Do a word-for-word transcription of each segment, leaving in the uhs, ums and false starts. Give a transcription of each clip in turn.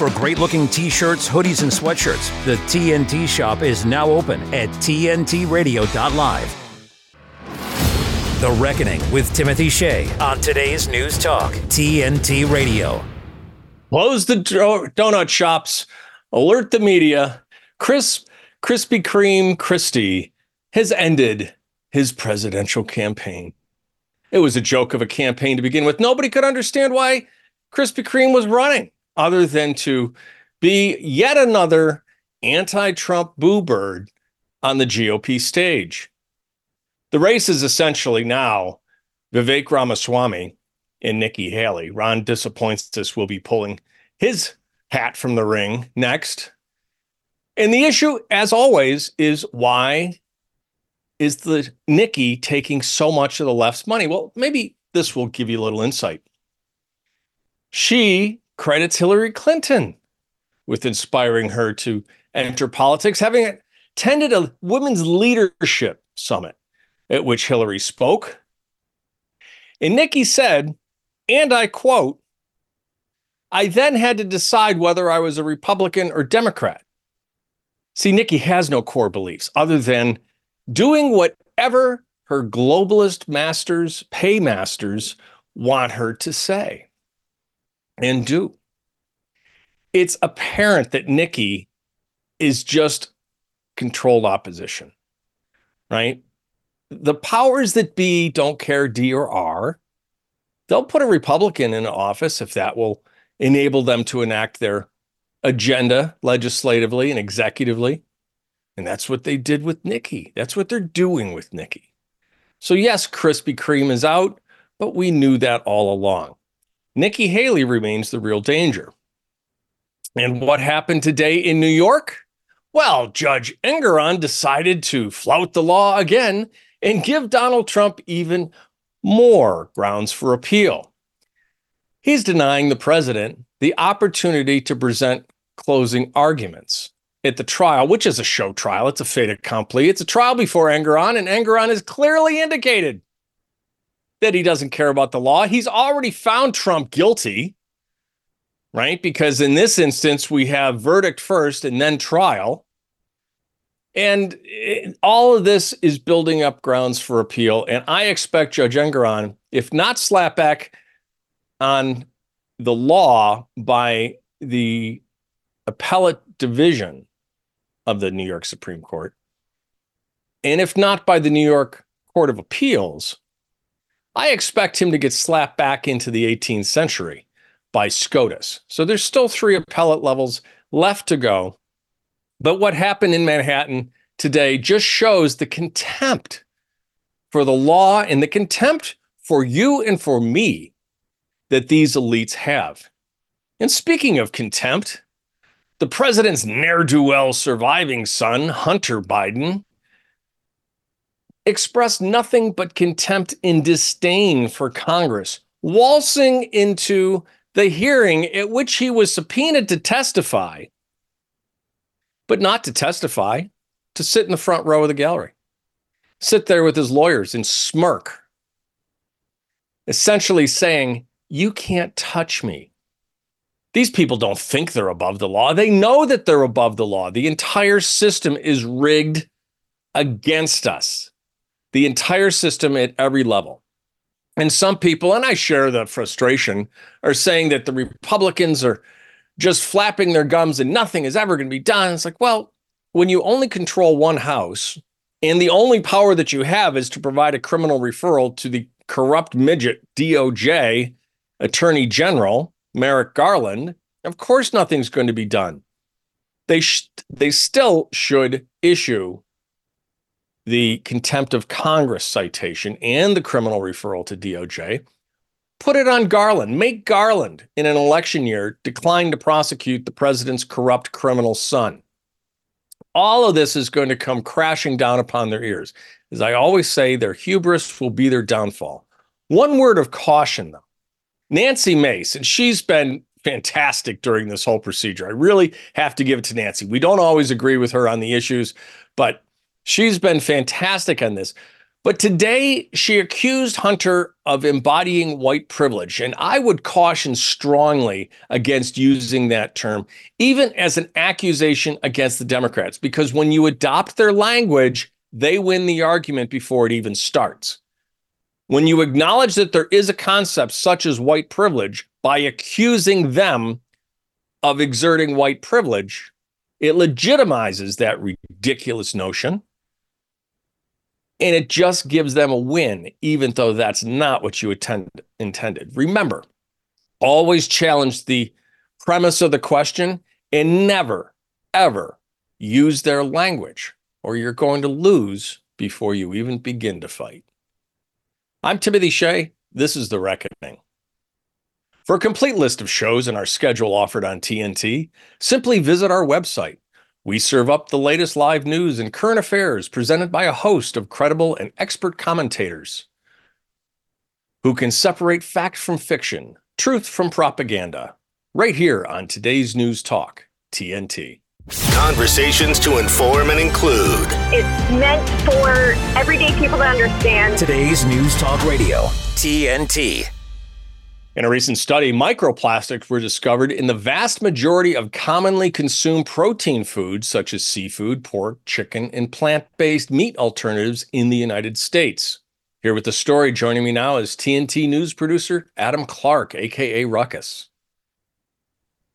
for great-looking T-shirts, hoodies, and sweatshirts. The T N T shop is now open at T N T radio dot live. The Reckoning with Timothy Shea on today's News Talk, T N T Radio. Close the donut shops, alert the media. Chris, Krispy Kreme Christie has ended his presidential campaign. It was a joke of a campaign to begin with. Nobody could understand why Krispy Kreme was running other than to be yet another anti-Trump boo bird on the G O P stage. The race is essentially now Vivek Ramaswamy and Nikki Haley. Ron disappoints us. Will be pulling his hat from the ring next. And the issue, as always, is why is the Nikki taking so much of the left's money? Well, maybe this will give you a little insight. She credits Hillary Clinton with inspiring her to enter politics, having attended a women's leadership summit at which Hillary spoke. And Nikki said, and I quote, "I then had to decide whether I was a Republican or Democrat." See, Nikki has no core beliefs other than doing whatever her globalist masters, paymasters want her to say and do. It's apparent that Nikki is just controlled opposition, right? The powers that be don't care, D or R. They'll put a Republican in office if that will enable them to enact their agenda legislatively and executively. And that's what they did with Nikki. That's what they're doing with Nikki. So yes, Krispy Kreme is out, but we knew that all along. Nikki Haley remains the real danger. And what happened today in New York? Well, Judge Engoron decided to flout the law again and give Donald Trump even more grounds for appeal. He's denying the president the opportunity to present closing arguments at the trial, which is a show trial. It's a fait accompli. It's a trial before Engoron, and Engoron has clearly indicated that he doesn't care about the law. He's already found Trump guilty, right? Because in this instance, we have verdict first and then trial. And it, all of this is building up grounds for appeal. And I expect Judge Engoron, if not slapback on the law by the appellate division of the New York Supreme Court, and if not by the New York Court of Appeals, I expect him to get slapped back into the eighteenth century by SCOTUS. So there's still three appellate levels left to go. But what happened in Manhattan today just shows the contempt for the law and the contempt for you and for me that these elites have. And speaking of contempt, the president's ne'er-do-well surviving son, Hunter Biden, expressed nothing but contempt and disdain for Congress, waltzing into the hearing at which he was subpoenaed to testify, but not to testify, to sit in the front row of the gallery, sit there with his lawyers and smirk, essentially saying, you can't touch me. These people don't think they're above the law. They know that they're above the law. The entire system is rigged against us, the entire system at every level. And some people, and I share the frustration, are saying that the Republicans are just flapping their gums and nothing is ever going to be done. It's like, well, when you only control one house and the only power that you have is to provide a criminal referral to the corrupt midget D O J Attorney General Merrick Garland, of course, nothing's going to be done. They sh- they still should issue the contempt of Congress citation and the criminal referral to D O J, put it on Garland, make Garland in an election year decline to prosecute the president's corrupt criminal son. All of this is going to come crashing down upon their ears. As I always say, their hubris will be their downfall. One word of caution, though. Nancy Mace, and she's been fantastic during this whole procedure. I really have to give it to Nancy. We don't always agree with her on the issues, but she's been fantastic on this. But today, she accused Hunter of embodying white privilege, and I would caution strongly against using that term, even as an accusation against the Democrats, because when you adopt their language, they win the argument before it even starts. When you acknowledge that there is a concept such as white privilege by accusing them of exerting white privilege, it legitimizes that ridiculous notion. And it just gives them a win, even though that's not what you attend, intended. Remember, always challenge the premise of the question and never, ever use their language, or you're going to lose before you even begin to fight. I'm Timothy Shea. This is The Reckoning. For a complete list of shows and our schedule offered on T N T, simply visit our website. We serve up the latest live news and current affairs presented by a host of credible and expert commentators who can separate fact from fiction, truth from propaganda, right here on Today's News Talk, T N T. Conversations to inform and include. It's meant for everyday people to understand. Today's News Talk Radio, T N T. In a recent study, microplastics were discovered in the vast majority of commonly consumed protein foods such as seafood, pork, chicken, and plant-based meat alternatives in the United States. Here with the story, joining me now is T N T News producer Adam Clark, a k a. Ruckus.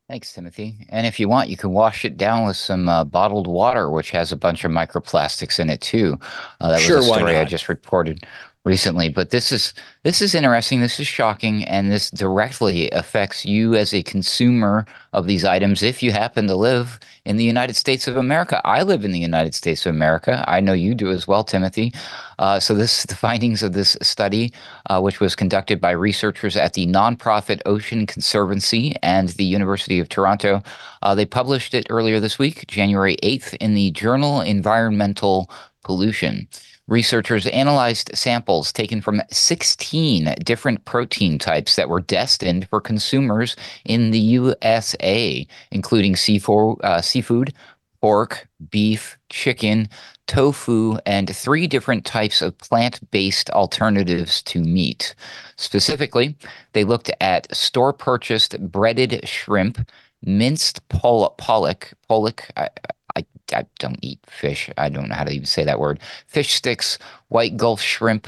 Thanks, Timothy. And if you want, you can wash it down with some uh, bottled water, which has a bunch of microplastics in it, too. Uh, that sure, was a story I just reported recently, but this is this is interesting. This is shocking, and this directly affects you as a consumer of these items if you happen to live in the United States of America. I live in the United States of America. I know you do as well, Timothy. Uh, so this the findings of this study, uh, which was conducted by researchers at the nonprofit Ocean Conservancy and the University of Toronto. Uh, they published it earlier this week, January eighth, in the journal Environmental Pollution. Researchers analyzed samples taken from sixteen different protein types that were destined for consumers in the U S A, including seafood, uh, seafood, pork, beef, chicken, tofu, and three different types of plant-based alternatives to meat. Specifically, they looked at store-purchased breaded shrimp, minced pol- pollock, pollock, I, I, I don't eat fish. I don't know how to even say that word. Fish sticks, white Gulf shrimp,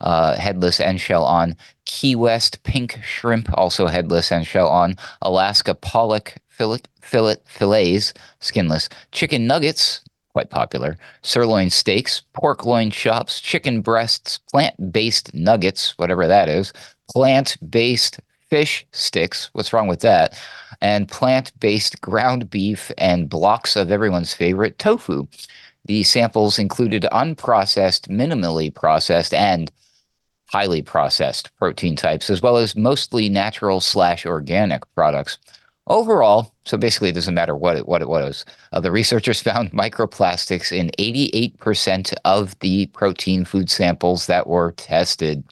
uh, headless and shell on. Key West pink shrimp, also headless and shell on. Alaska pollock fillet, fillet fillets, skinless. Chicken nuggets, quite popular. Sirloin steaks, pork loin chops, chicken breasts, plant-based nuggets, whatever that is. Plant-based fish sticks, what's wrong with that? And plant-based ground beef and blocks of everyone's favorite tofu. The samples included unprocessed, minimally processed, and highly processed protein types, as well as mostly natural slash organic products. Overall, so basically it doesn't matter what it, what it was, uh, the researchers found microplastics in eighty-eight percent of the protein food samples that were tested.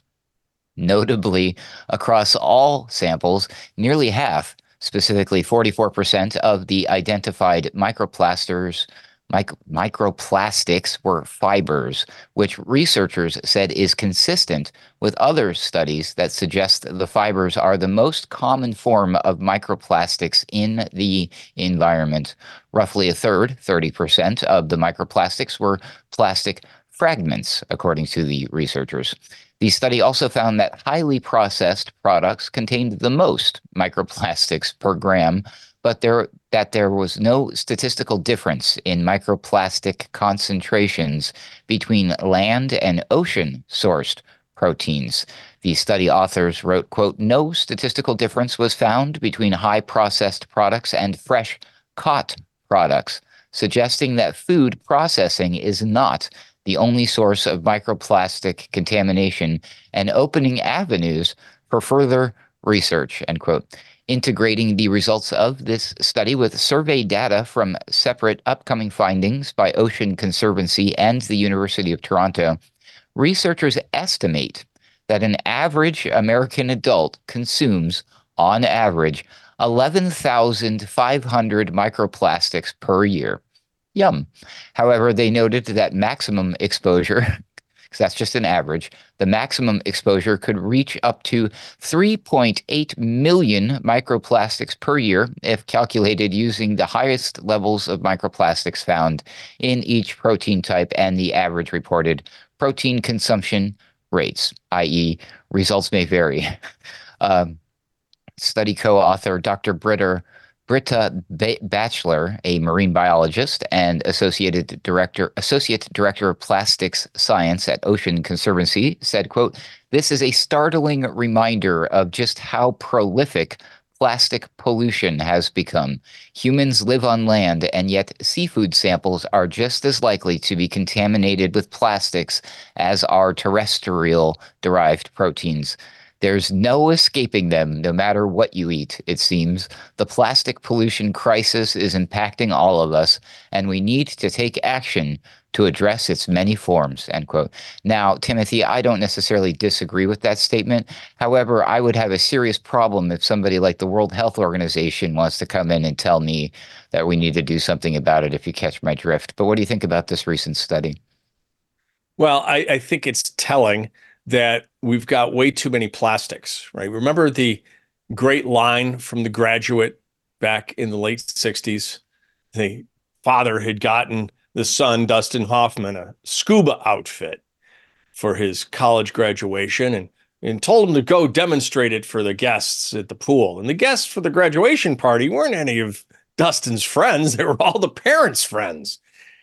Notably, across all samples, nearly half, specifically forty-four percent of the identified microplasters, micro, microplastics were fibers, which researchers said is consistent with other studies that suggest the fibers are the most common form of microplastics in the environment. Roughly a third, thirty percent of the microplastics were plastic fragments, according to the researchers. The study also found that highly processed products contained the most microplastics per gram, but there that there was no statistical difference in microplastic concentrations between land and ocean-sourced proteins. The study authors wrote, quote, "No statistical difference was found between high-processed products and fresh-caught products, suggesting that food processing is not the only source of microplastic contamination, and opening avenues for further research," end quote. Integrating the results of this study with survey data from separate upcoming findings by Ocean Conservancy and the University of Toronto, researchers estimate that an average American adult consumes, on average, eleven thousand five hundred microplastics per year. Yum. However, they noted that maximum exposure because that's just an average, the maximum exposure could reach up to three point eight million microplastics per year if calculated using the highest levels of microplastics found in each protein type and the average reported protein consumption rates, that is results may vary. um, study co-author Doctor Britter Britta Batchelor, a marine biologist and associated director, associate director of plastics science at Ocean Conservancy, said, quote, "This is a startling reminder of just how prolific plastic pollution has become. Humans live on land, and yet seafood samples are just as likely to be contaminated with plastics as are terrestrial-derived proteins. There's no escaping them, no matter what you eat, it seems. The plastic pollution crisis is impacting all of us, and we need to take action to address its many forms," end quote. Now, Timothy, I don't necessarily disagree with that statement. However, I would have a serious problem if somebody like the World Health Organization wants to come in and tell me that we need to do something about it, if you catch my drift. But what do you think about this recent study? Well, I, I think it's telling that we've got way too many plastics, right? Remember the great line from The Graduate back in the late sixties? The father had gotten the son, Dustin Hoffman, a scuba outfit for his college graduation and, and told him to go demonstrate it for the guests at the pool. And the guests for the graduation party weren't any of Dustin's friends. They were all the parents' friends.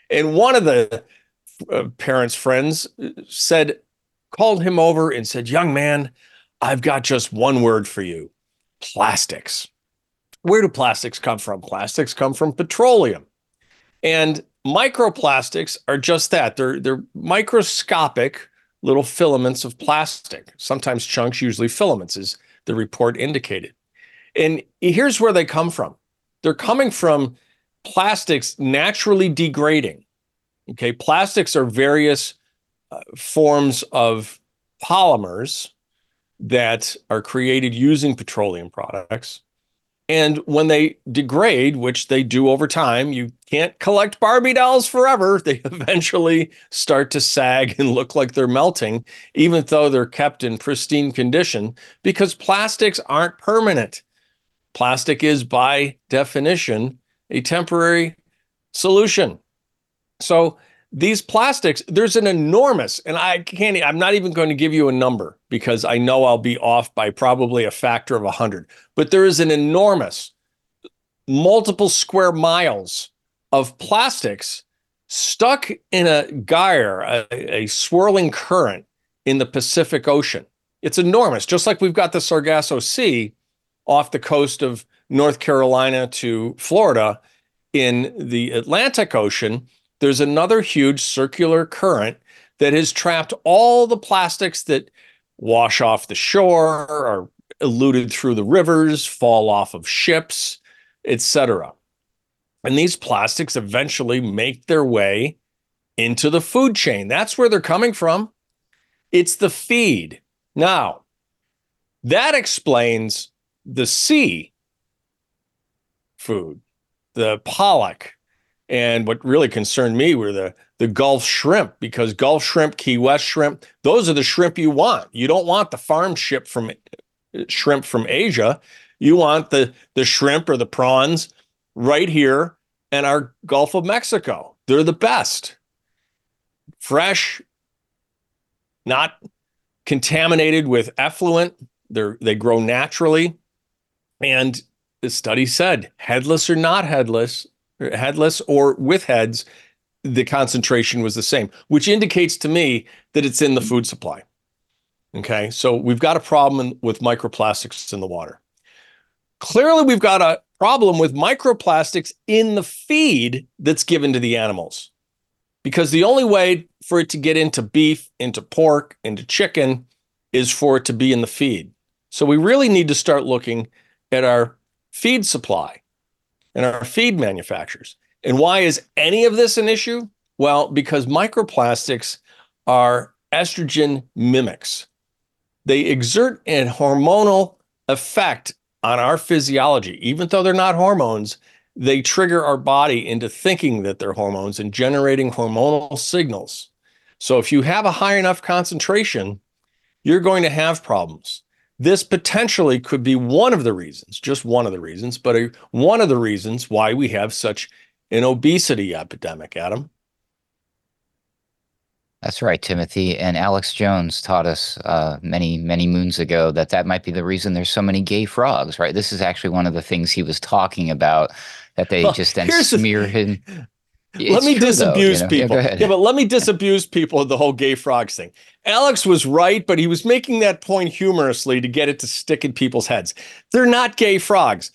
And one of the uh, parents' friends said, called him over and said, "Young man, I've got just one word for you. Plastics." Where do plastics come from? Plastics come from petroleum. And microplastics are just that. They're, they're microscopic little filaments of plastic, sometimes chunks, usually filaments, as the report indicated. And here's where they come from. They're coming from plastics naturally degrading. Okay, plastics are various Uh, forms of polymers that are created using petroleum products. And when they degrade, which they do over time, you can't collect Barbie dolls forever. They eventually start to sag and look like they're melting, even though they're kept in pristine condition, because plastics aren't permanent. Plastic is, by definition, a temporary solution. So these plastics, there's an enormous, and I can't, I'm not even going to give you a number because I know I'll be off by probably a factor of one hundred, but there is an enormous multiple square miles of plastics stuck in a gyre, a, a swirling current in the Pacific Ocean. It's enormous, just like we've got the Sargasso Sea off the coast of North Carolina to Florida. In the Atlantic Ocean, there's another huge circular current that has trapped all the plastics that wash off the shore, are eluted through the rivers, fall off of ships, et cetera. And these plastics eventually make their way into the food chain. That's where they're coming from. It's the feed. Now, that explains the sea food, the pollock. And what really concerned me were the, the Gulf shrimp, because Gulf shrimp, Key West shrimp, those are the shrimp you want. You don't want the farm ship from shrimp from Asia. You want the, the shrimp or the prawns right here in our Gulf of Mexico. They're the best. Fresh, not contaminated with effluent. They're, they grow naturally. And the study said, headless or not headless, headless or with heads, the concentration was the same, which indicates to me that it's in the food supply. Okay, so we've got a problem with microplastics in the water. Clearly, we've got a problem with microplastics in the feed that's given to the animals, because the only way for it to get into beef, into pork, into chicken is for it to be in the feed. So we really need to start looking at our feed supply and our feed manufacturers. And why is any of this an issue? Well, because microplastics are estrogen mimics. They exert a hormonal effect on our physiology. Even though they're not hormones, they trigger our body into thinking that they're hormones and generating hormonal signals So if you have a high enough concentration, you're going to have problems. This potentially could be one of the reasons, just one of the reasons, but a, one of the reasons why we have such an obesity epidemic, Adam. That's right, Timothy. And Alex Jones taught us uh, many, many moons ago that that might be the reason there's so many gay frogs, right? This is actually one of the things he was talking about, that they well, just then smear him. It's let me true, disabuse though, you know? people. Yeah, yeah, but let me disabuse people of the whole gay frogs thing. Alex was right, but he was making that point humorously to get it to stick in people's heads. They're not gay frogs.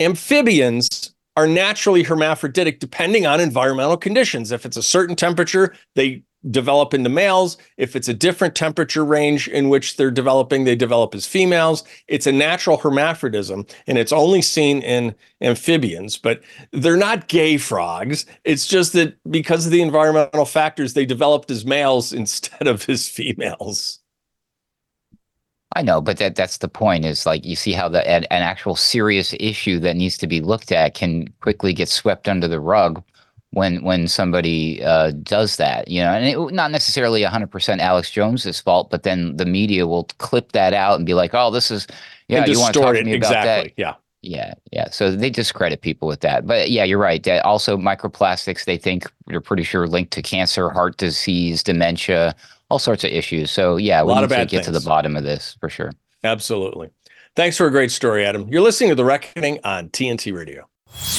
Amphibians are naturally hermaphroditic depending on environmental conditions. If it's a certain temperature, they develop into males. If it's a different temperature range in which they're developing, they develop as females. It's a natural hermaphrodism, and it's only seen in amphibians, but they're not gay frogs. It's just that because of the environmental factors, they developed as males instead of as females. I know, but that that's the point, is like, you see how the an, an actual serious issue that needs to be looked at can quickly get swept under the rug when when somebody uh, does that, you know, and it, not necessarily one hundred percent Alex Jones's fault, but then the media will clip that out and be like, oh, this is, yeah, you want to talk to me about that? Exactly, yeah. Yeah, yeah. So they discredit people with that. But yeah, you're right. Also, microplastics, they think, they're pretty sure linked to cancer, heart disease, dementia, all sorts of issues. So yeah, we need to get to the bottom of this for sure. Absolutely. Thanks for a great story, Adam. You're listening to The Reckoning on T N T Radio.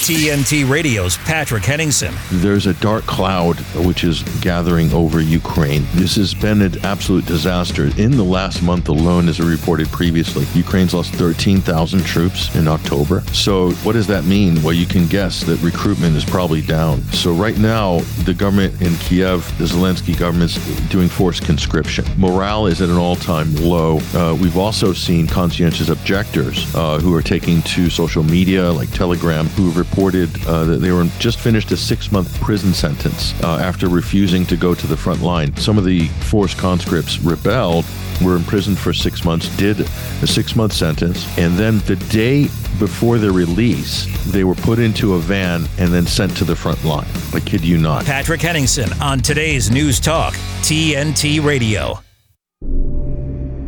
T N T Radio's Patrick Henningsen. There's a dark cloud which is gathering over Ukraine. This has been an absolute disaster. In the last month alone, as reported previously, Ukraine's lost thirteen thousand troops in October. So what does that mean? Well, you can guess that recruitment is probably down. So right now, the government in Kiev, the Zelensky government's doing forced conscription. Morale is at an all-time low. Uh, we've also seen conscientious objectors uh, who are taking to social media like Telegram, who reported uh, that they were just finished a six-month prison sentence uh, after refusing to go to the front line. Some of the forced conscripts rebelled, were imprisoned for six months, did a six-month sentence, and then the day before their release, they were put into a van and then sent to the front line. I kid you not. Patrick Henningsen on today's News Talk, T N T Radio.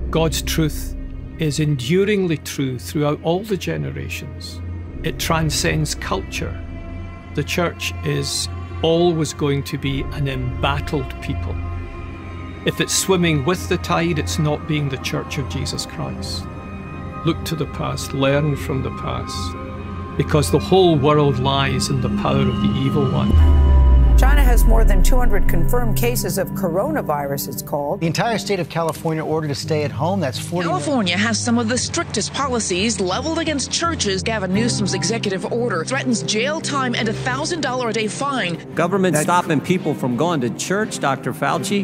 God's truth is enduringly true throughout all the generations. It transcends culture. The church is always going to be an embattled people. If it's swimming with the tide, it's not being the Church of Jesus Christ. Look to the past, learn from the past, because the whole world lies in the power of the evil one. China has more than two hundred confirmed cases of coronavirus, it's called. The entire state of California ordered to stay at home. That's forty. California has some of the strictest policies leveled against churches. Gavin Newsom's executive order threatens jail time and a one thousand dollars a day fine. Government That's stopping people from going to church, Doctor Fauci.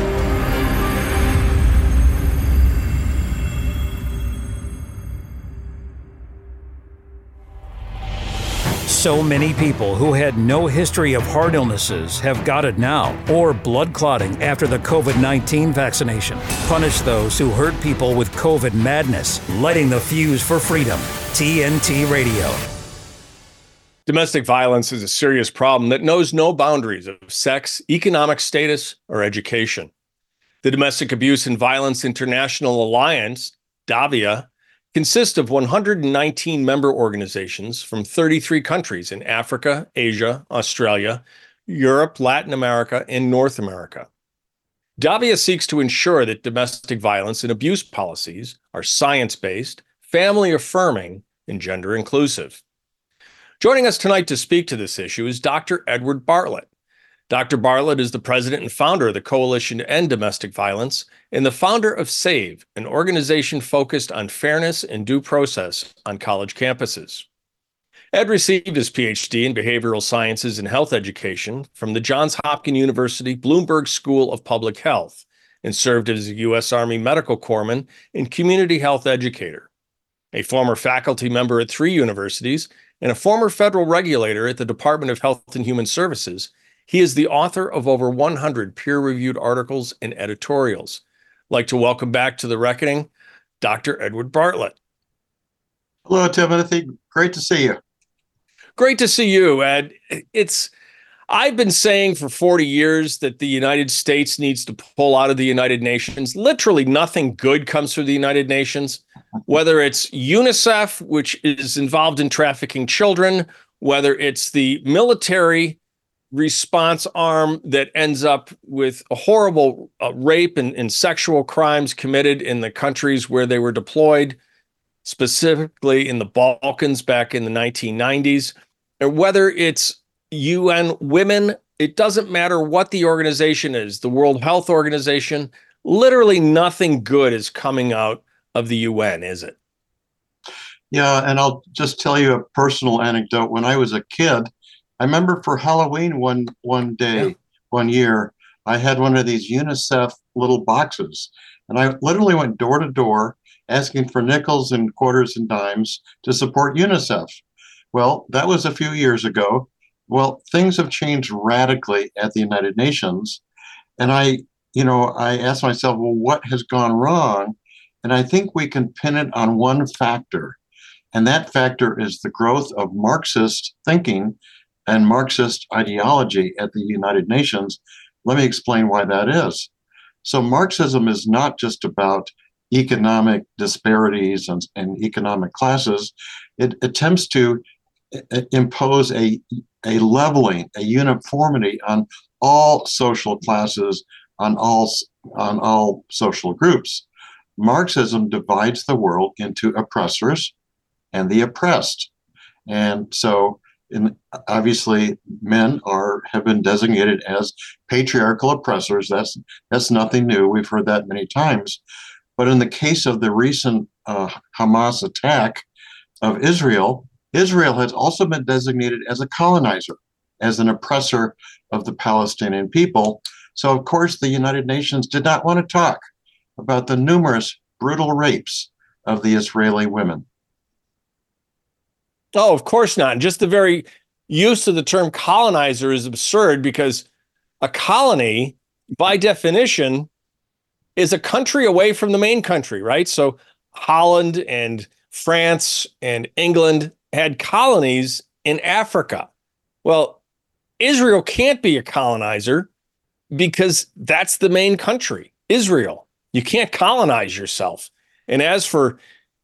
So many people who had no history of heart illnesses have got it now, or blood clotting after the COVID nineteen vaccination. Punish those who hurt people with COVID madness. Lighting the fuse for freedom. T N T Radio. Domestic violence is a serious problem that knows no boundaries of sex, economic status, or education. The Domestic Abuse and Violence International Alliance, DAVIA, consists of one hundred nineteen member organizations from thirty-three countries in Africa, Asia, Australia, Europe, Latin America, and North America. DAVIA seeks to ensure that domestic violence and abuse policies are science-based, family-affirming, and gender-inclusive. Joining us tonight to speak to this issue is Doctor Edward Bartlett. Doctor Bartlett is the president and founder of the Coalition to End Domestic Violence and the founder of SAVE, an organization focused on fairness and due process on college campuses. Ed received his P H D in behavioral sciences and health education from the Johns Hopkins University Bloomberg School of Public Health and served as a U S Army Medical Corpsman and community health educator, a former faculty member at three universities, and a former federal regulator at the Department of Health and Human Services. He is the author of over one hundred peer-reviewed articles and editorials. I'd like to welcome back to The Reckoning, Doctor Edward Bartlett. Hello, Timothy. Great to see you. Great to see you, Ed. It's, I've been saying for forty years that the United States needs to pull out of the United Nations. Literally nothing good comes through the United Nations, whether it's UNICEF, which is involved in trafficking children, whether it's the military response arm that ends up with a horrible uh, rape and, and sexual crimes committed in the countries where they were deployed, specifically in the Balkans back in the nineteen nineties. And whether it's U N Women, it doesn't matter what the organization is, the World Health Organization, literally nothing good is coming out of the U N, is it? Yeah, and I'll just tell you a personal anecdote. When I was a kid, I remember for Halloween one one day, one year, I had one of these UNICEF little boxes. And I literally went door to door asking for nickels and quarters and dimes to support UNICEF. Well, that was a few years ago. Well, things have changed radically at the United Nations. And I, you know, I asked myself, well, what has gone wrong? And I think we can pin it on one factor. And that factor is the growth of Marxist thinking and Marxist ideology at the United Nations. Let me explain why that is. So Marxism is not just about economic disparities and, and economic classes. It attempts to impose a, a leveling, a uniformity on all social classes, on all, on all social groups. Marxism divides the world into oppressors and the oppressed. And so And obviously, men are have been designated as patriarchal oppressors. That's that's nothing new. We've heard that many times. But in the case of the recent uh, Hamas attack of Israel, Israel has also been designated as a colonizer, as an oppressor of the Palestinian people. So, of course, the United Nations did not want to talk about the numerous brutal rapes of the Israeli women. Oh, of course not. And just the very use of the term colonizer is absurd, because a colony, by definition, is a country away from the main country, right? So Holland and France and England had colonies in Africa. Well, Israel can't be a colonizer because that's the main country, Israel. You can't colonize yourself. And as for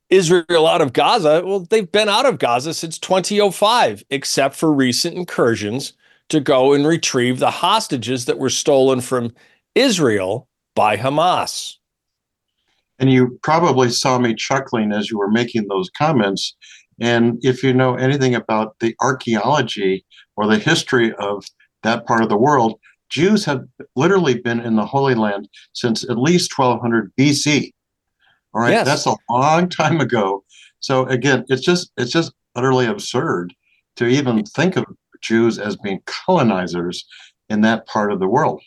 Israel out of Gaza, well, they've been out of Gaza since twenty oh five, except for recent incursions to go and retrieve the hostages that were stolen from Israel by Hamas. And you probably saw me chuckling as you were making those comments. And if you know anything about the archaeology or the history of that part of the world, Jews have literally been in the Holy Land since at least twelve hundred B C All right. Yes. That's a long time ago. So again, it's just it's just utterly absurd to even think of Jews as being colonizers in that part of the world.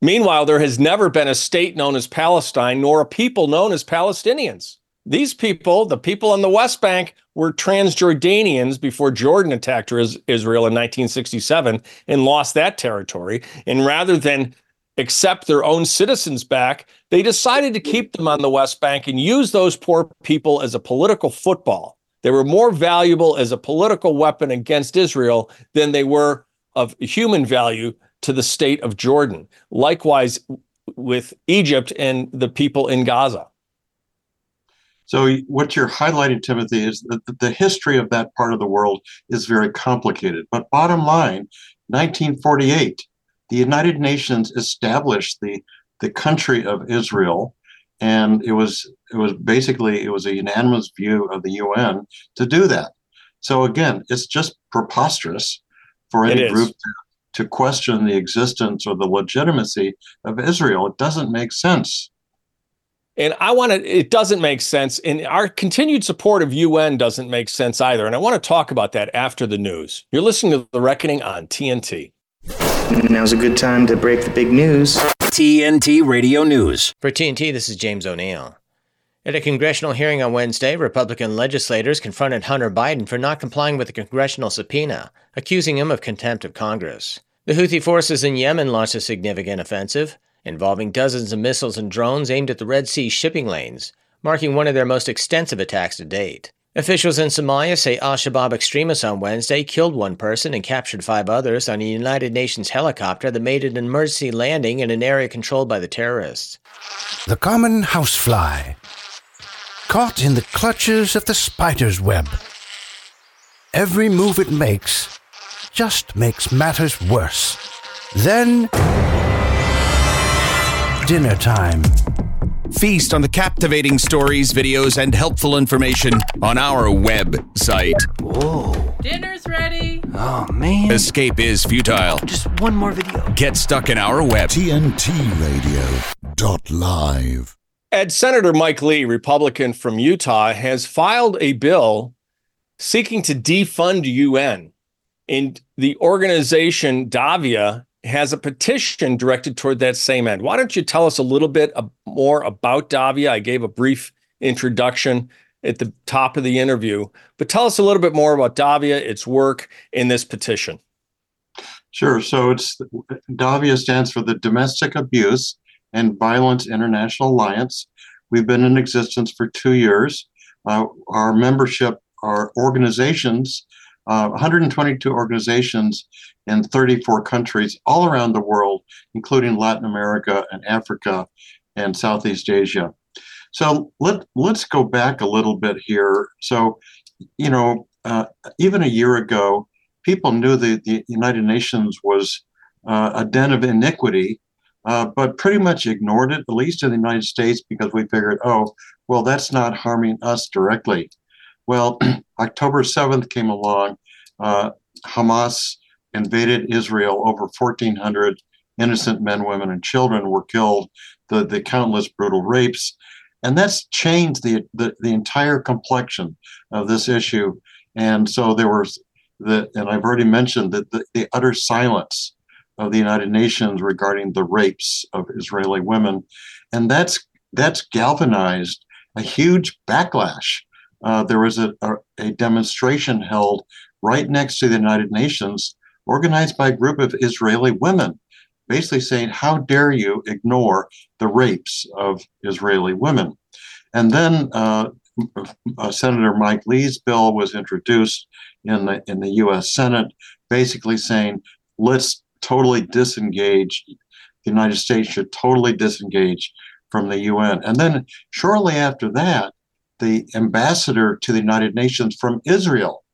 Meanwhile, there has never been a state known as Palestine, nor a people known as Palestinians. These people, the people on the West Bank, were Transjordanians before Jordan attacked Israel in nineteen sixty-seven and lost that territory. And rather than accept their own citizens back, they decided to keep them on the West Bank and use those poor people as a political football. They were more valuable as a political weapon against Israel than they were of human value to the state of Jordan. Likewise with Egypt and the people in Gaza. So what you're highlighting, Timothy, is that the history of that part of the world is very complicated. But bottom line, nineteen forty-eight, the United Nations established the, the country of Israel, and it was it was basically it was a unanimous view of the U N to do that. So again, it's just preposterous for any group to, to question the existence or the legitimacy of Israel. It doesn't make sense. And I want to, it doesn't make sense. And our continued support of U N doesn't make sense either. And I want to talk about that after the news. You're listening to The Reckoning on T N T. Now's a good time to break the big news. T N T Radio News. For T N T, this is James O'Neill. At a congressional hearing on Wednesday, Republican legislators confronted Hunter Biden for not complying with a congressional subpoena, accusing him of contempt of Congress. The Houthi forces in Yemen launched a significant offensive involving dozens of missiles and drones aimed at the Red Sea shipping lanes, marking one of their most extensive attacks to date. Officials in Somalia say al-Shabaab extremists on Wednesday killed one person and captured five others on a United Nations helicopter that made an emergency landing in an area controlled by the terrorists. The common housefly, caught in the clutches of the spider's web. Every move it makes just makes matters worse. Then, dinner time. Feast on the captivating stories, videos, and helpful information on our website. Whoa. Dinner's ready. Oh, man. Escape is futile. Just one more video. Get stuck in our web. T N T radio dot live. And Senator Mike Lee, Republican from Utah, has filed a bill seeking to defund U N. And the organization DAVIA has a petition directed toward that same end. Why don't you tell us a little bit more about DAVIA? I gave a brief introduction at the top of the interview, but tell us a little bit more about DAVIA, its work, and this petition. Sure. So it's DAVIA stands for the Domestic Abuse and Violence International Alliance. We've been in existence for two years. Uh, our membership, our organizations, Uh, one hundred twenty-two organizations in thirty-four countries all around the world, including Latin America and Africa and Southeast Asia. So let, let's go back a little bit here. So, you know, uh, even a year ago, people knew that the United Nations was uh, a den of iniquity, uh, but pretty much ignored it, at least in the United States, because we figured, oh, well, that's not harming us directly. Well, October seventh came along. Uh, Hamas invaded Israel. Over fourteen hundred innocent men, women, and children were killed, the, the countless brutal rapes. And that's changed the, the, the entire complexion of this issue. And so there was, the, and I've already mentioned that the, the utter silence of the United Nations regarding the rapes of Israeli women. And that's that's galvanized a huge backlash. Uh, there was a, a, a demonstration held right next to the United Nations, organized by a group of Israeli women, basically saying, how dare you ignore the rapes of Israeli women? And then uh, uh, Senator Mike Lee's bill was introduced in the, in the U S Senate, basically saying, let's totally disengage. The United States should totally disengage from the U N. And then shortly after that, the ambassador to the United Nations from Israel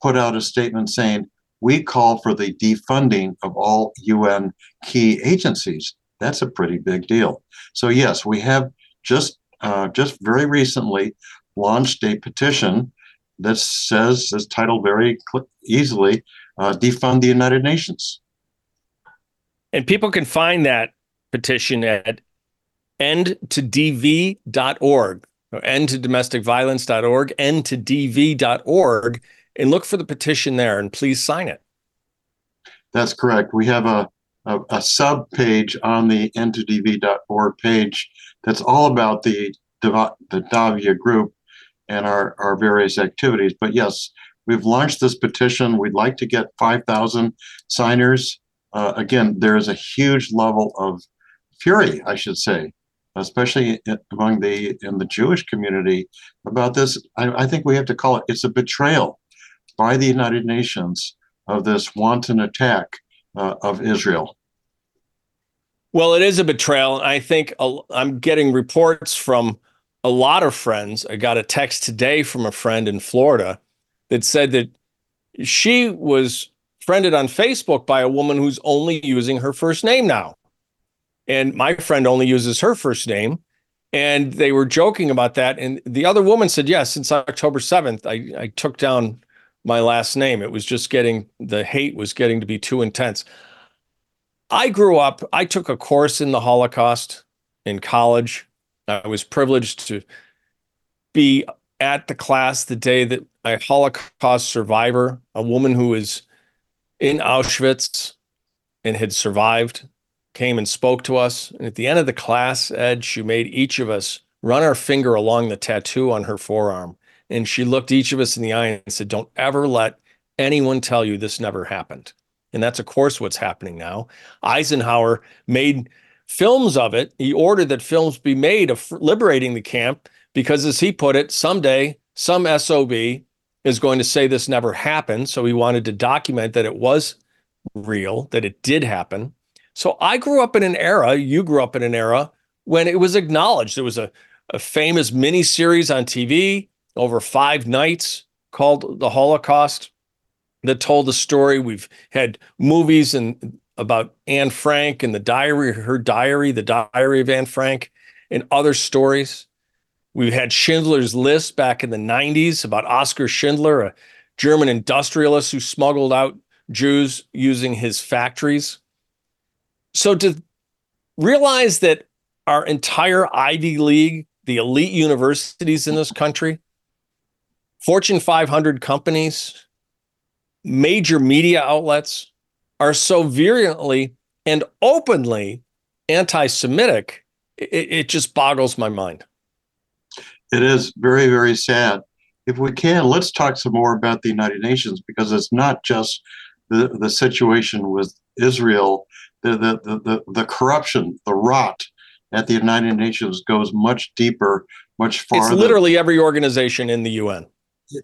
put out a statement saying, we call for the defunding of all U N key agencies. That's a pretty big deal. So yes, we have just uh, just very recently launched a petition that says, is titled very easily, uh, defund the United Nations. And people can find that petition at end to d v dot org, or end to domestic violence dot org, end to d v dot org, and look for the petition there and please sign it. That's correct. We have a, a, a sub page on the end to d v dot org page that's all about the, the DAVIA group and our, our various activities. But yes, we've launched this petition. We'd like to get five thousand signers. Uh, again, there is a huge level of fury, I should say, especially among the in the Jewish community about this. I, I think we have to call it, it's a betrayal by the United Nations of this wanton attack uh, of Israel. Well, it is a betrayal. I think uh, I'm getting reports from a lot of friends. I got a text today from a friend in Florida that said that she was friended on Facebook by a woman who's only using her first name now. And my friend only uses her first name. And they were joking about that. And the other woman said, yes, yeah, since October seventh, I, I took down my last name. It was just getting, the hate was getting to be too intense. I grew up, I took a course in the Holocaust in college. I was privileged to be at the class the day that a Holocaust survivor, a woman who is in Auschwitz and had survived, came and spoke to us. And at the end of the class, Ed, she made each of us run our finger along the tattoo on her forearm. And she looked each of us in the eye and said, don't ever let anyone tell you this never happened. And that's, of course, what's happening now. Eisenhower made films of it. He ordered that films be made of liberating the camp because, as he put it, someday some S O B is going to say this never happened. So he wanted to document that it was real, that it did happen. So I grew up in an era, you grew up in an era, when it was acknowledged. There was a, a famous miniseries on T V over five nights called The Holocaust that told the story. We've had movies and about Anne Frank and the diary, her diary, the diary of Anne Frank, and other stories. We've had Schindler's List back in the nineties about Oskar Schindler, a German industrialist who smuggled out Jews using his factories. So to realize that our entire Ivy League, the elite universities in this country, Fortune five hundred companies, major media outlets are so virulently and openly anti-Semitic, it, it just boggles my mind. It is very, very sad. If we can, let's talk some more about the United Nations, because it's not just the, the situation with Israel. The, the, the, the, the corruption, the rot at the United Nations goes much deeper, much farther. It's literally every organization in the U N.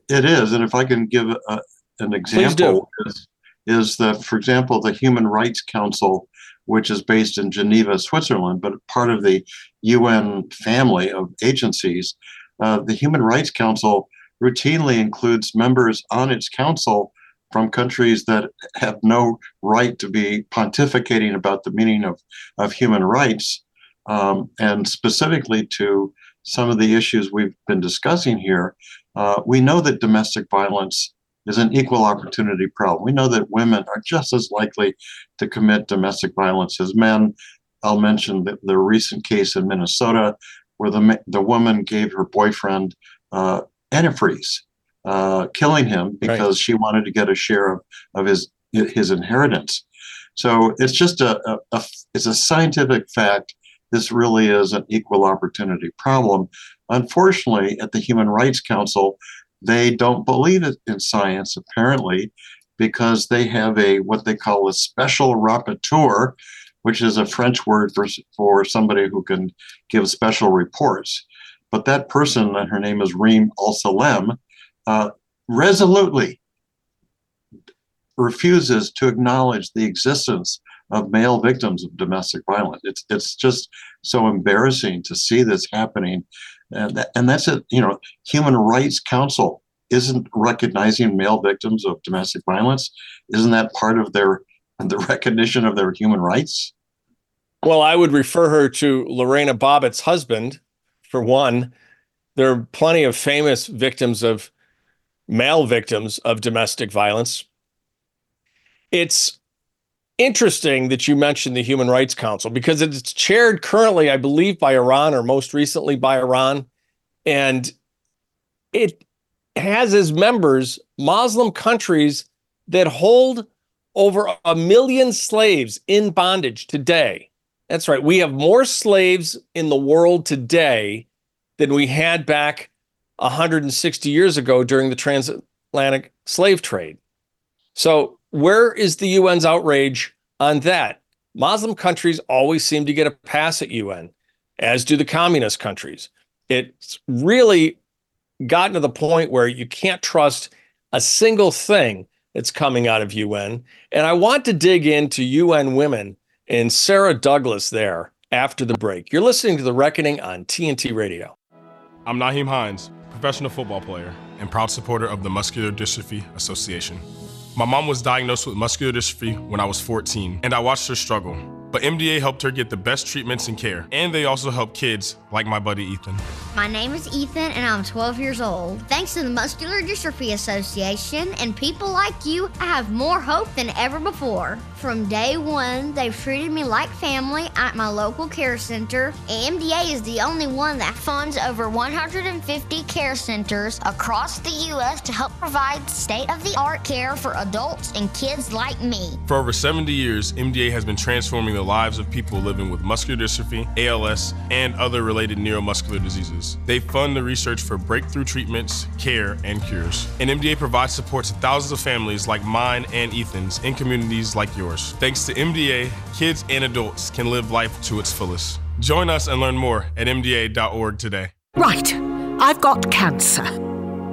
It is. And if I can give a, an example, is, is that, for example, the Human Rights Council, which is based in Geneva, Switzerland, but part of the U N family of agencies, uh, the Human Rights Council routinely includes members on its council from countries that have no right to be pontificating about the meaning of, of human rights, um, and specifically to some of the issues we've been discussing here. Uh, we know that domestic violence is an equal opportunity problem. We know that women are just as likely to commit domestic violence as men. I'll mention the, the recent case in Minnesota where the, the woman gave her boyfriend uh, antifreeze, Uh, killing him because right. she wanted to get a share of, of his his inheritance. So it's just a, a, a it's a scientific fact. This really is an equal opportunity problem. Unfortunately, at the Human Rights Council, they don't believe it in science, apparently, because they have a what they call a special rapporteur, which is a French word for, for somebody who can give special reports. But that person, and her name is Reem Al-Salem, Uh, resolutely refuses to acknowledge the existence of male victims of domestic violence. It's it's just so embarrassing to see this happening, and that, and that's it. You know, Human Rights Council isn't recognizing male victims of domestic violence. Isn't that part of their the recognition of their human rights? Well, I would refer her to Lorena Bobbitt's husband, for one. There are plenty of famous victims of. Male victims of domestic violence. It's interesting that you mentioned the Human Rights Council, because it's chaired currently, I believe, by Iran, or most recently by Iran. And it has as members Muslim countries that hold over a million slaves in bondage today. That's right. We have more slaves in the world today than we had back one hundred sixty years ago during the transatlantic slave trade. So where is the U N's outrage on that? Muslim countries always seem to get a pass at U N, as do the communist countries. It's really gotten to the point where you can't trust a single thing that's coming out of U N. And I want to dig into U N Women and Sarah Douglas there after the break. You're listening to The Reckoning on T N T Radio. I'm Naheem Hines, professional football player and proud supporter of the Muscular Dystrophy Association. My mom was diagnosed with muscular dystrophy when I was fourteen, and I watched her struggle. But M D A helped her get the best treatments and care, and they also help kids like my buddy Ethan. My name is Ethan, and I'm twelve years old. Thanks to the Muscular Dystrophy Association and people like you, I have more hope than ever before. From day one, they've treated me like family at my local care center. M D A is the only one that funds over one hundred fifty care centers across the U S to help provide state-of-the-art care for adults and kids like me. For over seventy years, M D A has been transforming the lives of people living with muscular dystrophy, A L S, and other related neuromuscular diseases. They fund the research for breakthrough treatments, care, and cures. And M D A provides support to thousands of families like mine and Ethan's in communities like yours. Thanks to M D A, kids and adults can live life to its fullest. Join us and learn more at M D A dot org today. Right, I've got cancer.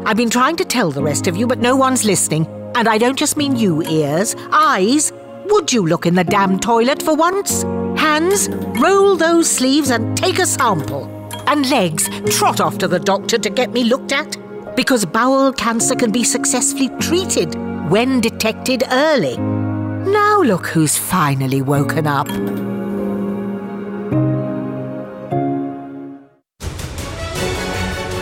I've been trying to tell the rest of you, but no one's listening. And I don't just mean you, ears, eyes. Would you look in the damn toilet for once? Hands, roll those sleeves and take a sample. And legs, trot off to the doctor to get me looked at. Because bowel cancer can be successfully treated when detected early. Now look who's finally woken up.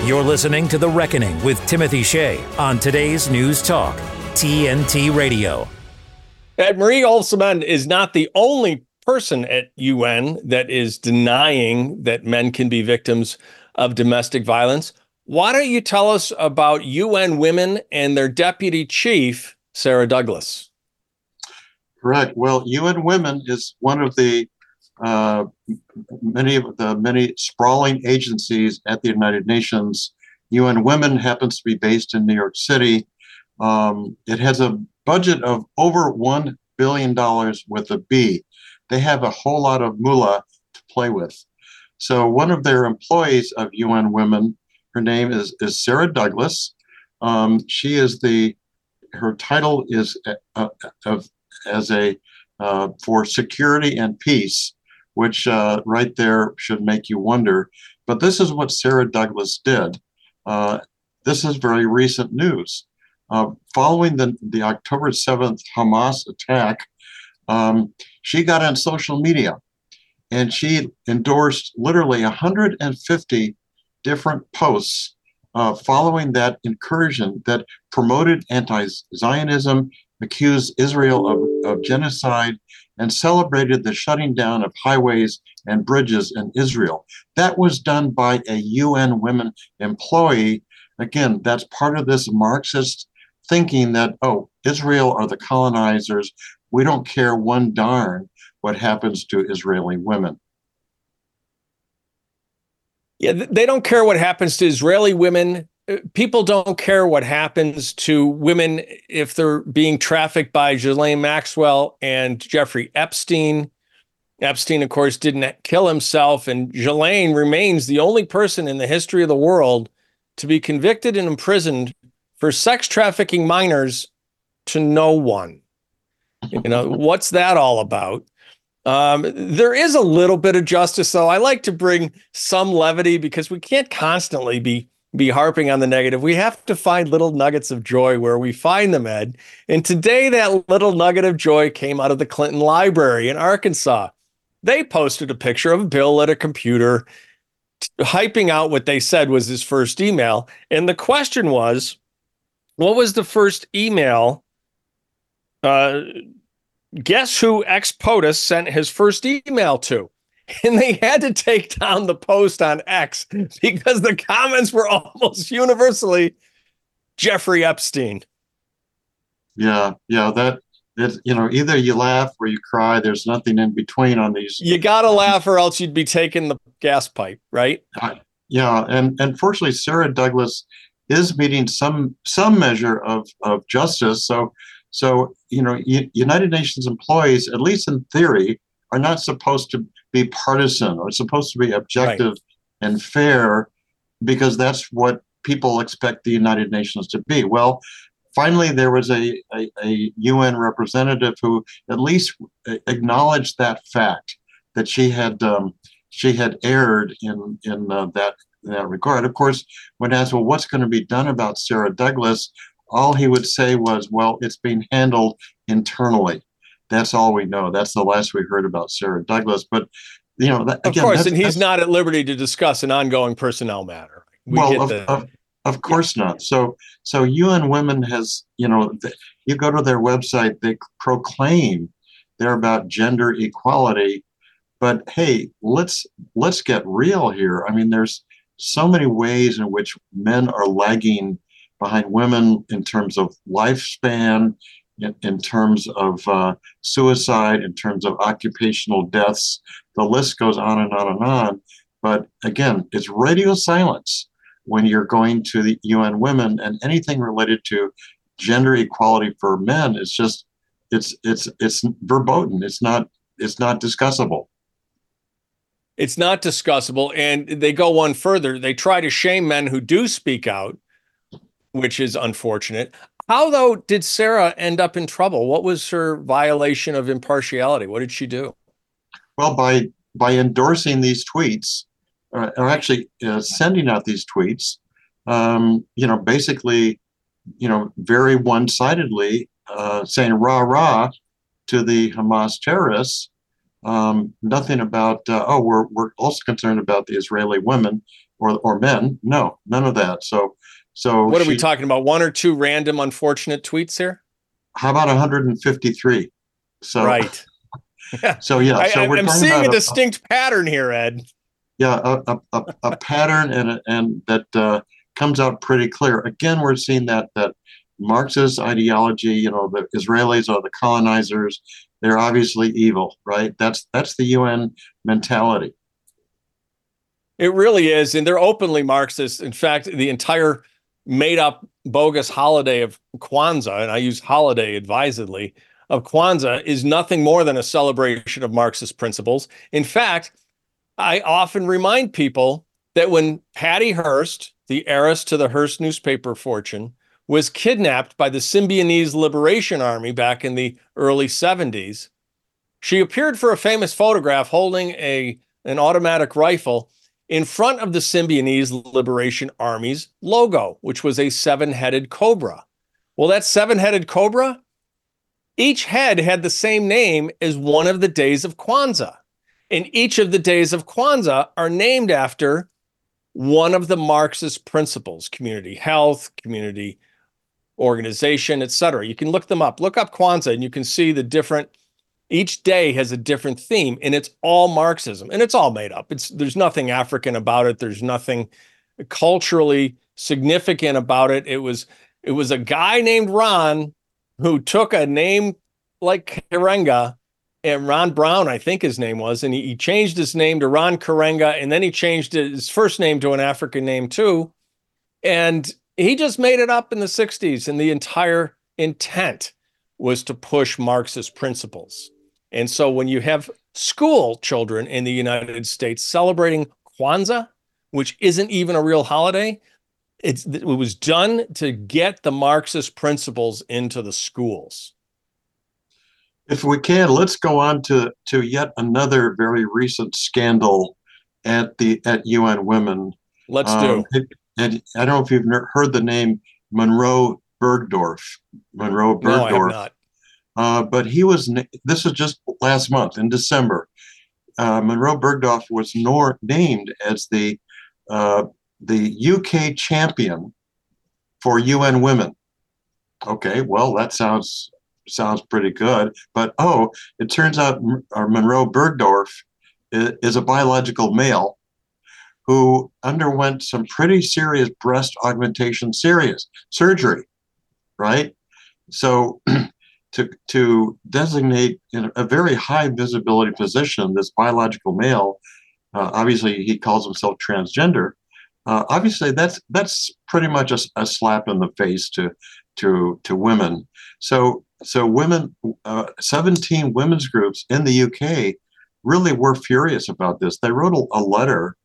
You're listening to The Reckoning with Timothy Shea on today's News Talk, T N T Radio. And Marie Olseman is not the only person at U N that is denying that men can be victims of domestic violence. Why don't you tell us about U N Women and their deputy chief, Sarah Douglas? Correct. Well, U N Women is one of the uh, many of the many sprawling agencies at the United Nations. U N Women happens to be based in New York City. Um, it has a budget of over one billion dollars with a B. They have a whole lot of moolah to play with. So one of their employees of U N Women, her name is, is Sarah Douglas. Um, she is the, her title is uh, of as a uh, for security and peace, which uh, right there should make you wonder. But this is what Sarah Douglas did. Uh, this is very recent news. Uh, following the, the October seventh Hamas attack, um, she got on social media and she endorsed literally one hundred fifty different posts uh, following that incursion that promoted anti-Zionism, accused Israel of, of genocide, and celebrated the shutting down of highways and bridges in Israel. That was done by a U N Women employee. Again, that's part of this Marxist thinking that, oh, Israel are the colonizers. We don't care one darn what happens to Israeli women. Yeah, they don't care what happens to Israeli women. People don't care what happens to women if they're being trafficked by Ghislaine Maxwell and Jeffrey Epstein. Epstein, of course, didn't kill himself, and Ghislaine remains the only person in the history of the world to be convicted and imprisoned for sex trafficking minors to no one. You know, what's that all about? Um, there is a little bit of justice, though. I like to bring some levity because we can't constantly be be harping on the negative. We have to find little nuggets of joy where we find them, Ed. And today that little nugget of joy came out of the Clinton Library in Arkansas. They posted a picture of Bill at a computer hyping out what they said was his first email. And the question was, what was the first email uh, guess who ex-POTUS sent his first email to? And they had to take down the post on X because the comments were almost universally Jeffrey Epstein. Yeah, yeah, that, that, you know, either you laugh or you cry. There's nothing in between on these. You got to laugh or else you'd be taking the gas pipe, right? Uh, yeah, and, and fortunately, Sarah Douglas is meeting some some measure of, of justice. So, so you know, U- United Nations employees, at least in theory, are not supposed to be partisan or supposed to be objective right. and fair, because that's what people expect the United Nations to be. Well, finally, there was a, a, a U N representative who at least acknowledged that fact, that she had um, she had erred in in uh, that in that regard. Of course, when asked, well, what's going to be done about Sarah Douglas, all he would say was, well, it's being handled internally. That's all we know. That's the last we heard about Sarah Douglas. But, you know, that, again, of course, and he's not at liberty to discuss an ongoing personnel matter. We well, of, the, of, of course yeah. not. So, so U N Women has, you know, the, you go to their website, they proclaim they're about gender equality, but hey, let's let's get real here. I mean, there's so many ways in which men are lagging behind women in terms of lifespan, in, in terms of uh, suicide, in terms of occupational deaths. The list goes on and on and on. But again, it's radio silence when you're going to the U N Women, and anything related to gender equality for men is just, it's it's it's verboten. It's not it's not discussable. It's not discussable. And they go one further. They try to shame men who do speak out, which is unfortunate. How, though, did Sarah end up in trouble? What was her violation of impartiality? What did she do? Well, by by endorsing these tweets, or, or actually uh, sending out these tweets, um, you know, basically, you know, very one-sidedly uh, saying rah rah to the Hamas terrorists. Um, nothing about uh, oh, we're we're also concerned about the Israeli women or or men. No, none of that. So. So what are she, we talking about? One or two random unfortunate tweets here? How about one hundred fifty-three? So right. so yeah. I, so we're I'm seeing a distinct a, pattern here, Ed. Yeah, a a, a pattern and a, and that uh, comes out pretty clear. Again, we're seeing that that Marxist ideology. You know, the Israelis are the colonizers. They're obviously evil, right? That's that's the U N mentality. It really is, and they're openly Marxist. In fact, the entire made-up bogus holiday of Kwanzaa, and I use holiday advisedly, of Kwanzaa is nothing more than a celebration of Marxist principles. In fact, I often remind people that when Patty Hearst, the heiress to the Hearst newspaper fortune, was kidnapped by the Symbionese Liberation Army back in the early seventies, she appeared for a famous photograph holding a an automatic rifle in front of the Symbionese Liberation Army's logo, which was a seven-headed cobra. Well, that seven-headed cobra, each head had the same name as one of the days of Kwanzaa. And each of the days of Kwanzaa are named after one of the Marxist principles, community health, community organization, et cetera. You can look them up. Look up Kwanzaa and you can see the different. Each day has a different theme, and it's all Marxism, and it's all made up. It's there's nothing African about it. There's nothing culturally significant about it. It was it was a guy named Ron who took a name like Karenga, and Ron Brown, I think his name was, and he, he changed his name to Ron Karenga, and then he changed his first name to an African name too. And he just made it up in the sixties, and the entire intent was to push Marxist principles. And so when you have school children in the United States celebrating Kwanzaa, which isn't even a real holiday, it's, it was done to get the Marxist principles into the schools. If we can, let's go on to, to yet another very recent scandal at the at U N Women. Let's um, do. And I don't know if you've heard the name Munroe Bergdorf. Munroe Bergdorf. No, I have not. Uh, but he was, this was just last month in December, uh, Munroe Bergdorf was nor- named as the uh, the U K champion for U N Women. Okay, well, that sounds sounds pretty good, but oh, it turns out our Munroe Bergdorf is a biological male who underwent some pretty serious breast augmentation serious surgery, right? So to to designate in a very high visibility position this biological male, uh, obviously he calls himself transgender, uh, obviously that's that's pretty much a, a slap in the face to to to women. So so women, uh, seventeen women's groups in the U K really were furious about this. They wrote a, a letter,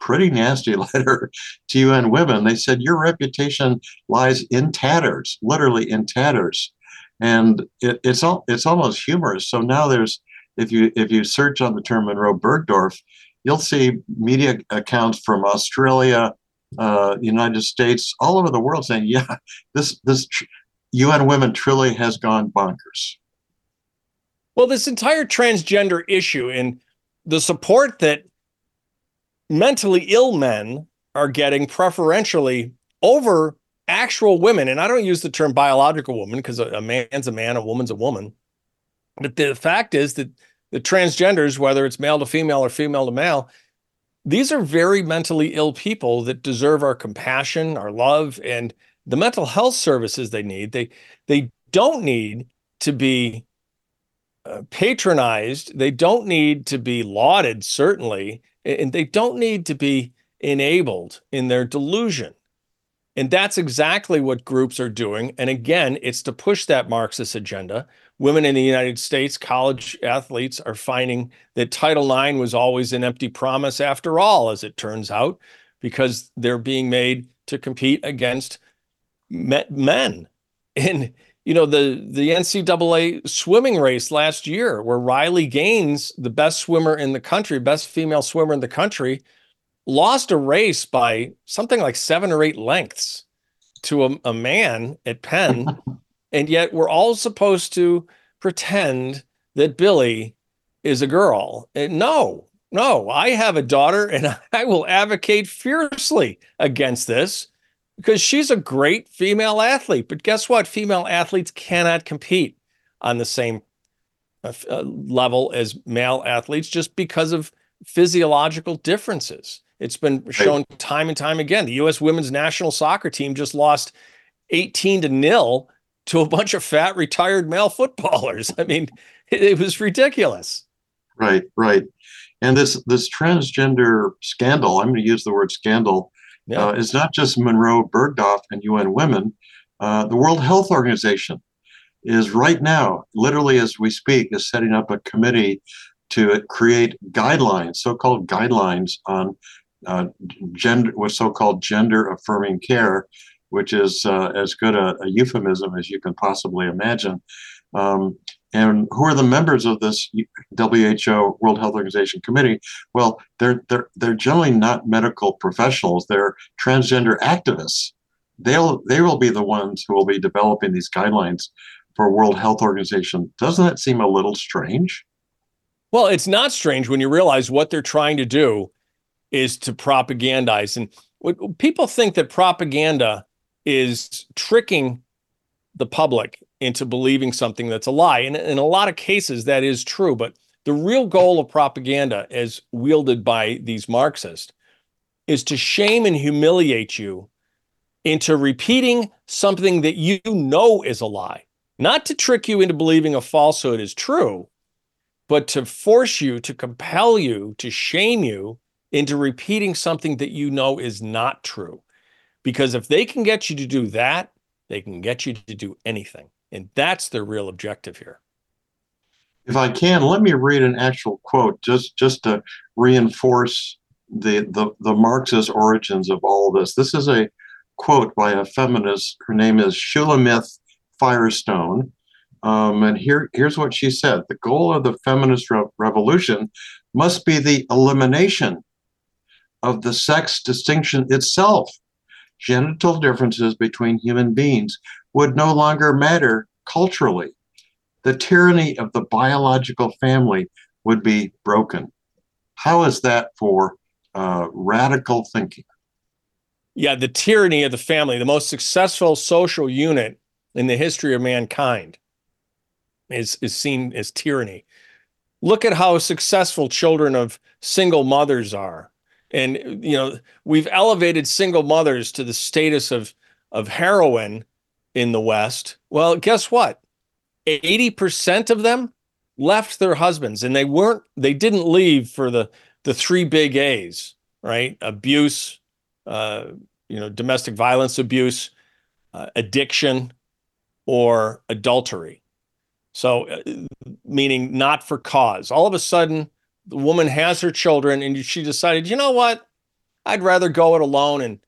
pretty nasty letter, to U N Women. They said, your reputation lies in tatters, literally in tatters. And it, it's all, it's almost humorous. So now there's, if you if you search on the term Munroe Bergdorf, you'll see media accounts from Australia, uh, United States, all over the world saying, yeah, this, this tr- U N Women truly has gone bonkers. Well, this entire transgender issue and the support that mentally ill men are getting preferentially over actual women, and I don't use the term biological woman because a, a man's a man, a woman's a woman, but the fact is that the transgenders, whether it's male to female or female to male, these are very mentally ill people that deserve our compassion, our love, and the mental health services they need. They they don't need to be uh, patronized. They don't need to be lauded, certainly. And they don't need to be enabled in their delusion. And that's exactly what groups are doing. And again, it's to push that Marxist agenda. Women in the United States, college athletes, are finding that Title nine was always an empty promise after all, as it turns out, because they're being made to compete against men. And, you know, the, the N C double A swimming race last year, where Riley Gaines, the best swimmer in the country, best female swimmer in the country, lost a race by something like seven or eight lengths to a, a man at Penn. And yet we're all supposed to pretend that Billy is a girl. And no, no, I have a daughter and I will advocate fiercely against this, because she's a great female athlete. But guess what? Female athletes cannot compete on the same uh, level as male athletes just because of physiological differences. It's been shown time and time again. The U S women's national soccer team just lost eighteen to nil to a bunch of fat retired male footballers. I mean, it, it was ridiculous. Right, right. And this, this transgender scandal, I'm going to use the word scandal, Yeah. Uh, it's not just Munroe Bergdorf and U N Women. Uh, the World Health Organization is right now, literally as we speak, is setting up a committee to create guidelines, so-called guidelines on uh, gender, with so-called gender-affirming care, which is uh, as good a, a euphemism as you can possibly imagine. Um, and who are the members of this W H O World Health Organization committee? Well, they're they're they're generally not medical professionals. They're transgender activists. They'll they will be the ones who will be developing these guidelines for World Health Organization. Doesn't that seem a little strange? Well, it's not strange when you realize what they're trying to do is to propagandize. And what, people think that propaganda is tricking the public into believing something that's a lie. And in a lot of cases, that is true. But the real goal of propaganda, as wielded by these Marxists, is to shame and humiliate you into repeating something that you know is a lie. Not to trick you into believing a falsehood is true, but to force you, to compel you, to shame you into repeating something that you know is not true. Because if they can get you to do that, they can get you to do anything. And that's their real objective here. If I can, let me read an actual quote just, just to reinforce the, the, the Marxist origins of all this. This is a quote by a feminist. Her name is Shulamith Firestone. Um, and here, here's what she said. The goal of the feminist re- revolution must be the elimination of the sex distinction itself. Genital differences between human beings would no longer matter culturally. The tyranny of the biological family would be broken. How is that for uh, radical thinking? Yeah, the tyranny of the family, the most successful social unit in the history of mankind, is, is seen as tyranny. Look at how successful children of single mothers are. And, you know, we've elevated single mothers to the status of, of heroine in the West. Well, guess what? eighty percent of them left their husbands, and they weren't, they didn't leave for the, the three big A's, right? Abuse, uh, you know, domestic violence abuse, uh, addiction, or adultery. So, uh, meaning not for cause. All of a sudden, the woman has her children, and she decided, you know what? I'd rather go it alone, and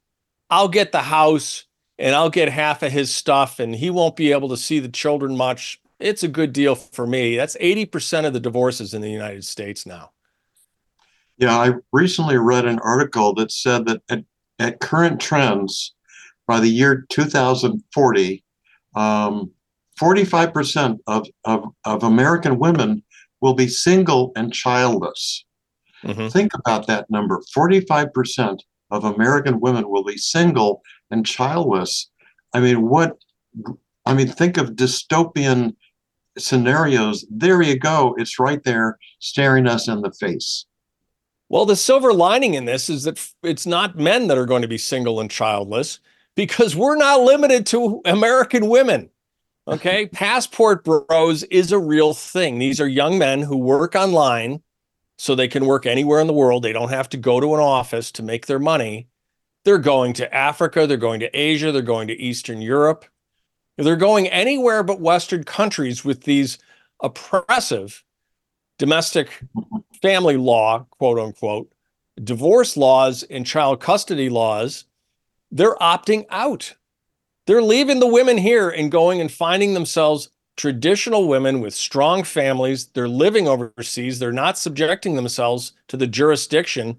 I'll get the house, and I'll get half of his stuff, and he won't be able to see the children much. It's a good deal for me. That's eighty percent of the divorces in the United States now. Yeah, I recently read an article that said that at, at current trends, by the year two thousand forty, um, forty-five percent of, of, of American women will be single and childless. Mm-hmm. Think about that number. forty-five percent of American women will be single and childless. I mean, what, I mean, think of dystopian scenarios. There you go. It's right there staring us in the face. Well, the silver lining in this is that it's not men that are going to be single and childless, because we're not limited to American women. Okay, passport bros is a real thing. These are young men who work online so they can work anywhere in the world. They don't have to go to an office to make their money. They're going to Africa, they're going to Asia, they're going to Eastern Europe. They're going anywhere but Western countries with these oppressive domestic family law, quote unquote, divorce laws and child custody laws. They're opting out. They're leaving the women here and going and finding themselves traditional women with strong families. They're living overseas. They're not subjecting themselves to the jurisdiction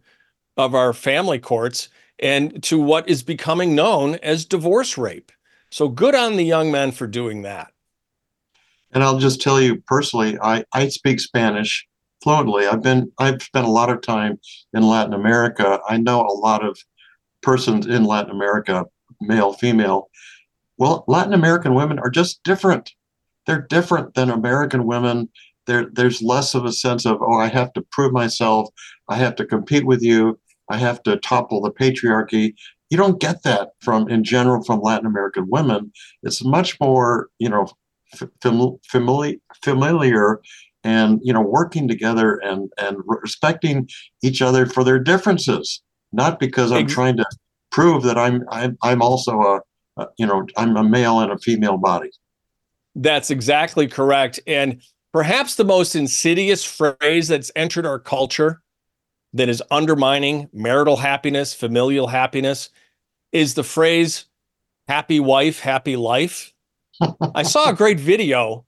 of our family courts and to what is becoming known as divorce rape. So good on the young men for doing that. And I'll just tell you personally, I, I speak Spanish fluently. I've been I've spent a lot of time in Latin America. I know a lot of persons in Latin America, male, female. Well, Latin American women are just different. They're different than American women. There, there's less of a sense of, oh, I have to prove myself. I have to compete with you. I have to topple the patriarchy. You don't get that from, in general, from Latin American women. It's much more, you know, fam- famili- familiar and, you know, working together and, and respecting each other for their differences, not because I'm trying to prove that I'm, I'm, I'm also a, a, you know, I'm a male in a female body. That's exactly correct. And perhaps the most insidious phrase that's entered our culture that is undermining marital happiness, familial happiness, is the phrase, happy wife, happy life. I saw a great video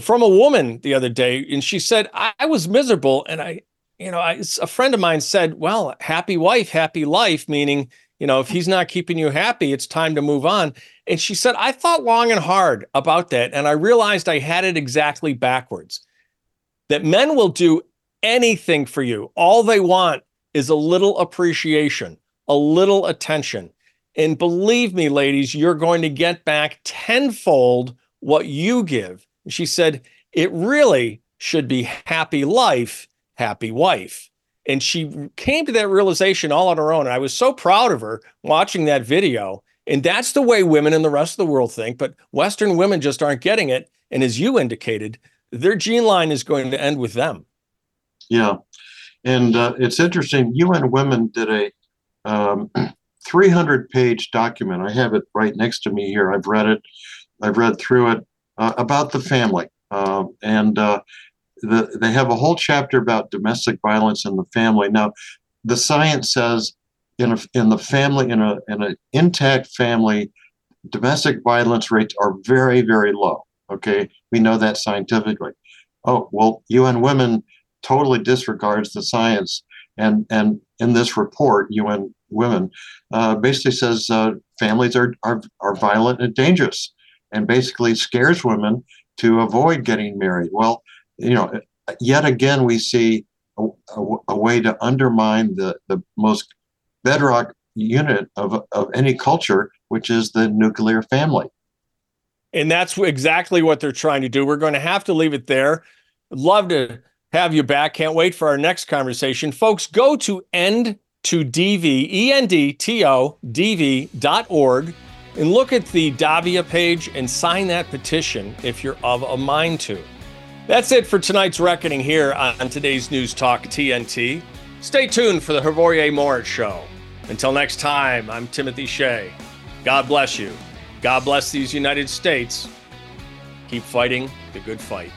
from a woman the other day, and she said, I, I was miserable. And I, you know, I, a friend of mine said, well, happy wife, happy life, meaning, you know, if he's not keeping you happy, it's time to move on. And she said, I thought long and hard about that, and I realized I had it exactly backwards. That men will do anything for you. All they want is a little appreciation, a little attention. And believe me, ladies, you're going to get back tenfold what you give. And she said, it really should be happy life, happy wife. And she came to that realization all on her own. And I was so proud of her watching that video. And that's the way women in the rest of the world think. But Western women just aren't getting it. And as you indicated, their gene line is going to end with them. Yeah. And uh, it's interesting. U N Women did a um, three hundred page document. I have it right next to me here. I've read it. I've read through it uh, about the family. Uh, and uh The, they have a whole chapter about domestic violence in the family. Now, the science says in a, in the family, in a in an intact family, domestic violence rates are very, very low. Okay, we know that scientifically. Oh well, U N Women totally disregards the science, and and in this report, U N Women uh, basically says uh, families are, are are violent and dangerous, and basically scares women to avoid getting married. Well. You know, yet again, we see a, a, a way to undermine the, the most bedrock unit of, of any culture, which is the nuclear family. And that's exactly what they're trying to do. We're going to have to leave it there. Love to have you back. Can't wait for our next conversation. Folks, go to end to d v dot org and look at the DAVIA page and sign that petition if you're of a mind to. That's it for tonight's Reckoning here on today's News Talk T N T. Stay tuned for the Hervorier Morris Show. Until next time, I'm Timothy Shea. God bless you. God bless these United States. Keep fighting the good fight.